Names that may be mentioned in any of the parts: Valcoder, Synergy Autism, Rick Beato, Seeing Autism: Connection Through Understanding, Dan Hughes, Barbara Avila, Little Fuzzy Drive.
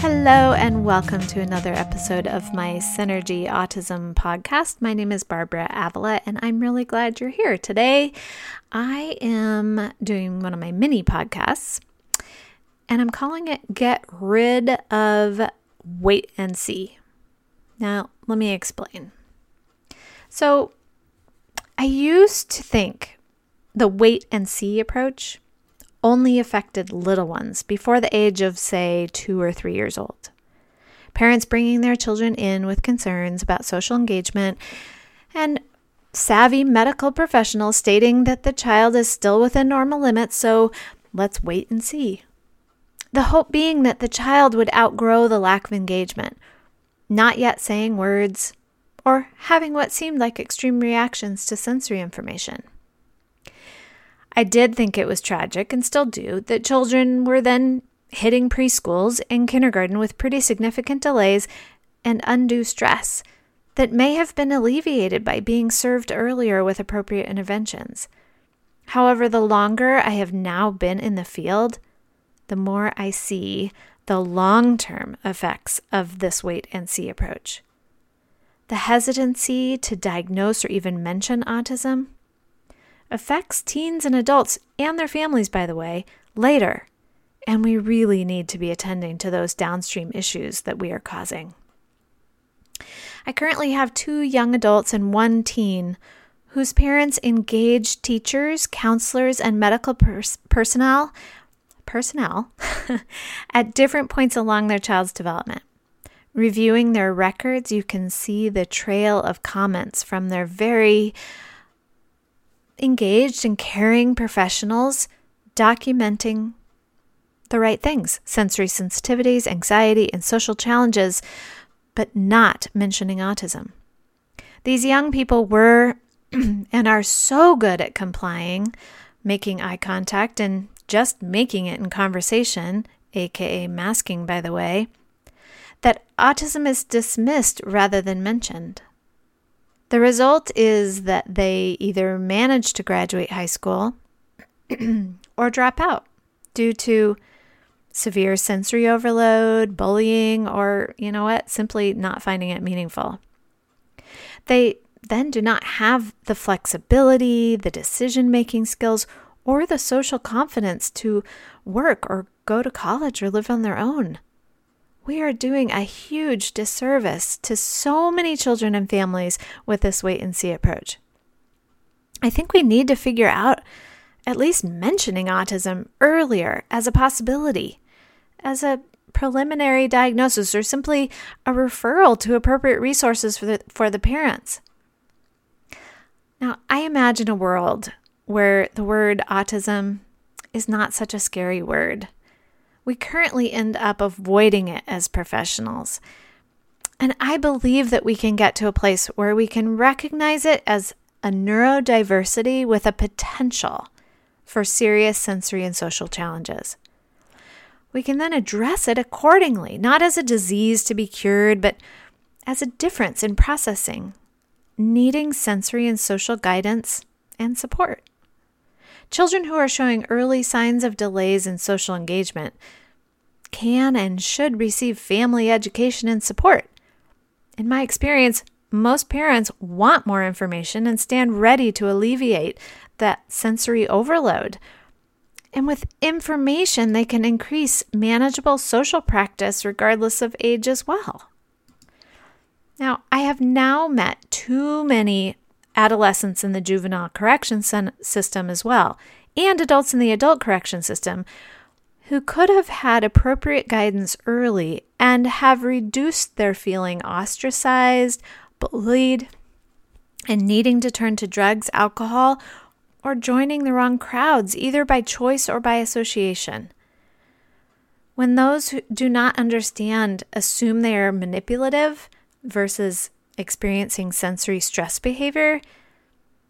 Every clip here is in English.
Hello and welcome to another episode of my Synergy Autism podcast. My name is Barbara Avila and I'm really glad you're here. Today I am doing one of my mini podcasts and I'm calling it Get Rid of Wait and See. Now let me explain. So I used to think the wait and see approach only affected little ones before the age of, say, 2 or 3 years old. Parents bringing their children in with concerns about social engagement and savvy medical professionals stating that the child is still within normal limits, so let's wait and see. The hope being that the child would outgrow the lack of engagement, not yet saying words or having what seemed like extreme reactions to sensory information. I did think it was tragic, and still do, that children were then hitting preschools and kindergarten with pretty significant delays and undue stress that may have been alleviated by being served earlier with appropriate interventions. However, the longer I have now been in the field, the more I see the long-term effects of this wait-and-see approach. The hesitancy to diagnose or even mention autism affects teens and adults, and their families, by the way, later. And we really need to be attending to those downstream issues that we are causing. I currently have 2 young adults and 1 teen whose parents engage teachers, counselors, and medical personnel at different points along their child's development. Reviewing their records, you can see the trail of comments from their very engaged and caring professionals documenting the right things, sensory sensitivities, anxiety, and social challenges, but not mentioning autism. These young people were and are so good at complying, making eye contact, and just making it in conversation, aka masking, by the way, that autism is dismissed rather than mentioned. The result is that they either manage to graduate high school or drop out due to severe sensory overload, bullying, or, simply not finding it meaningful. They then do not have the flexibility, the decision-making skills, or the social confidence to work or go to college or live on their own. We are doing a huge disservice to so many children and families with this wait-and-see approach. I think we need to figure out at least mentioning autism earlier as a possibility, as a preliminary diagnosis, or simply a referral to appropriate resources for the parents. Now, I imagine a world where the word autism is not such a scary word. We currently end up avoiding it as professionals. And I believe that we can get to a place where we can recognize it as a neurodiversity with a potential for serious sensory and social challenges. We can then address it accordingly, not as a disease to be cured, but as a difference in processing, needing sensory and social guidance and support. Children who are showing early signs of delays in social engagement can and should receive family education and support. In my experience, most parents want more information and stand ready to alleviate that sensory overload. And with information, they can increase manageable social practice regardless of age as well. Now, I have now met too many adolescents in the juvenile correction system as well, and adults in the adult correction system who could have had appropriate guidance early and have reduced their feeling ostracized, bullied, and needing to turn to drugs, alcohol, or joining the wrong crowds, either by choice or by association. When those who do not understand assume they are manipulative versus experiencing sensory stress behavior,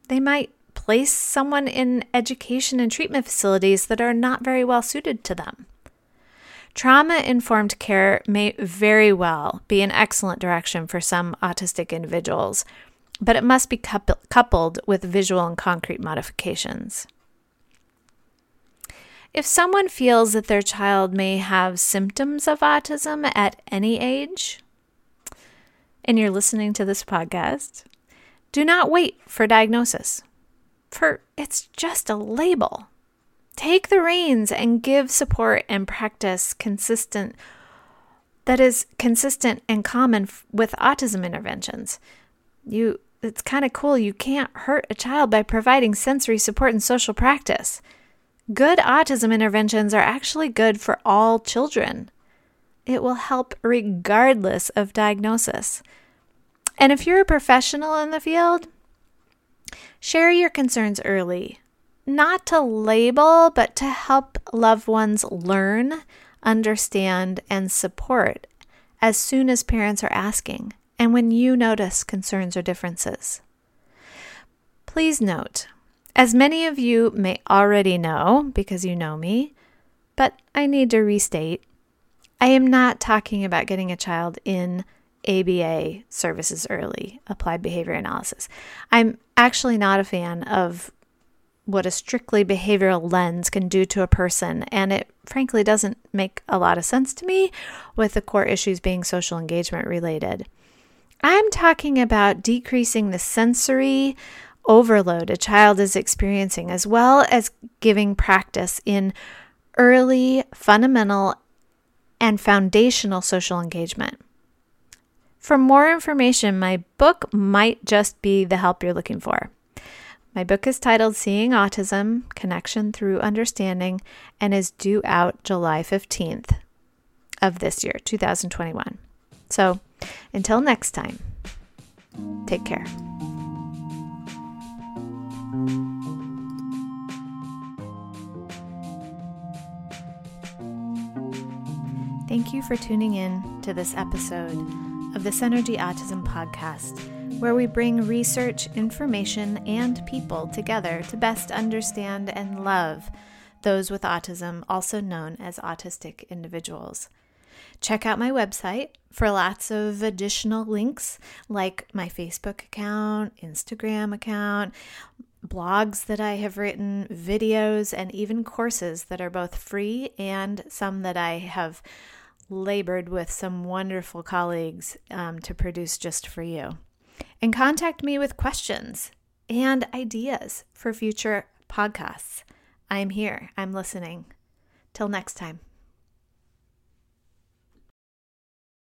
they might place someone in education and treatment facilities that are not very well suited to them. Trauma-informed care may very well be an excellent direction for some autistic individuals, but it must be coupled with visual and concrete modifications. If someone feels that their child may have symptoms of autism at any age, and you're listening to this podcast, do not wait for diagnosis, for it's just a label. Take the reins and give support and practice consistent and common with autism interventions. It's kind of cool. You can't hurt a child by providing sensory support and social practice. Good autism interventions are actually good for all children. It will help regardless of diagnosis. And if you're a professional in the field, share your concerns early, not to label, but to help loved ones learn, understand, and support as soon as parents are asking and when you notice concerns or differences. Please note, as many of you may already know because you know me, but I need to restate, I am not talking about getting a child in ABA services early, applied behavior analysis. I'm actually not a fan of what a strictly behavioral lens can do to a person, and it frankly doesn't make a lot of sense to me, with the core issues being social engagement related. I'm talking about decreasing the sensory overload a child is experiencing, as well as giving practice in early, fundamental, and foundational social engagement. For more information, my book might just be the help you're looking for. My book is titled Seeing Autism: Connection Through Understanding and is due out July 15th of this year, 2021. So until next time, take care. Thank you for tuning in to this episode of the Synergy Autism podcast, where we bring research, information, and people together to best understand and love those with autism, also known as autistic individuals. Check out my website for lots of additional links, like my Facebook account, Instagram account, blogs that I have written, videos, and even courses that are both free and some that I have labored with some wonderful colleagues to produce just for you. And contact me with questions and ideas for future podcasts. I'm here. I'm listening. Till next time.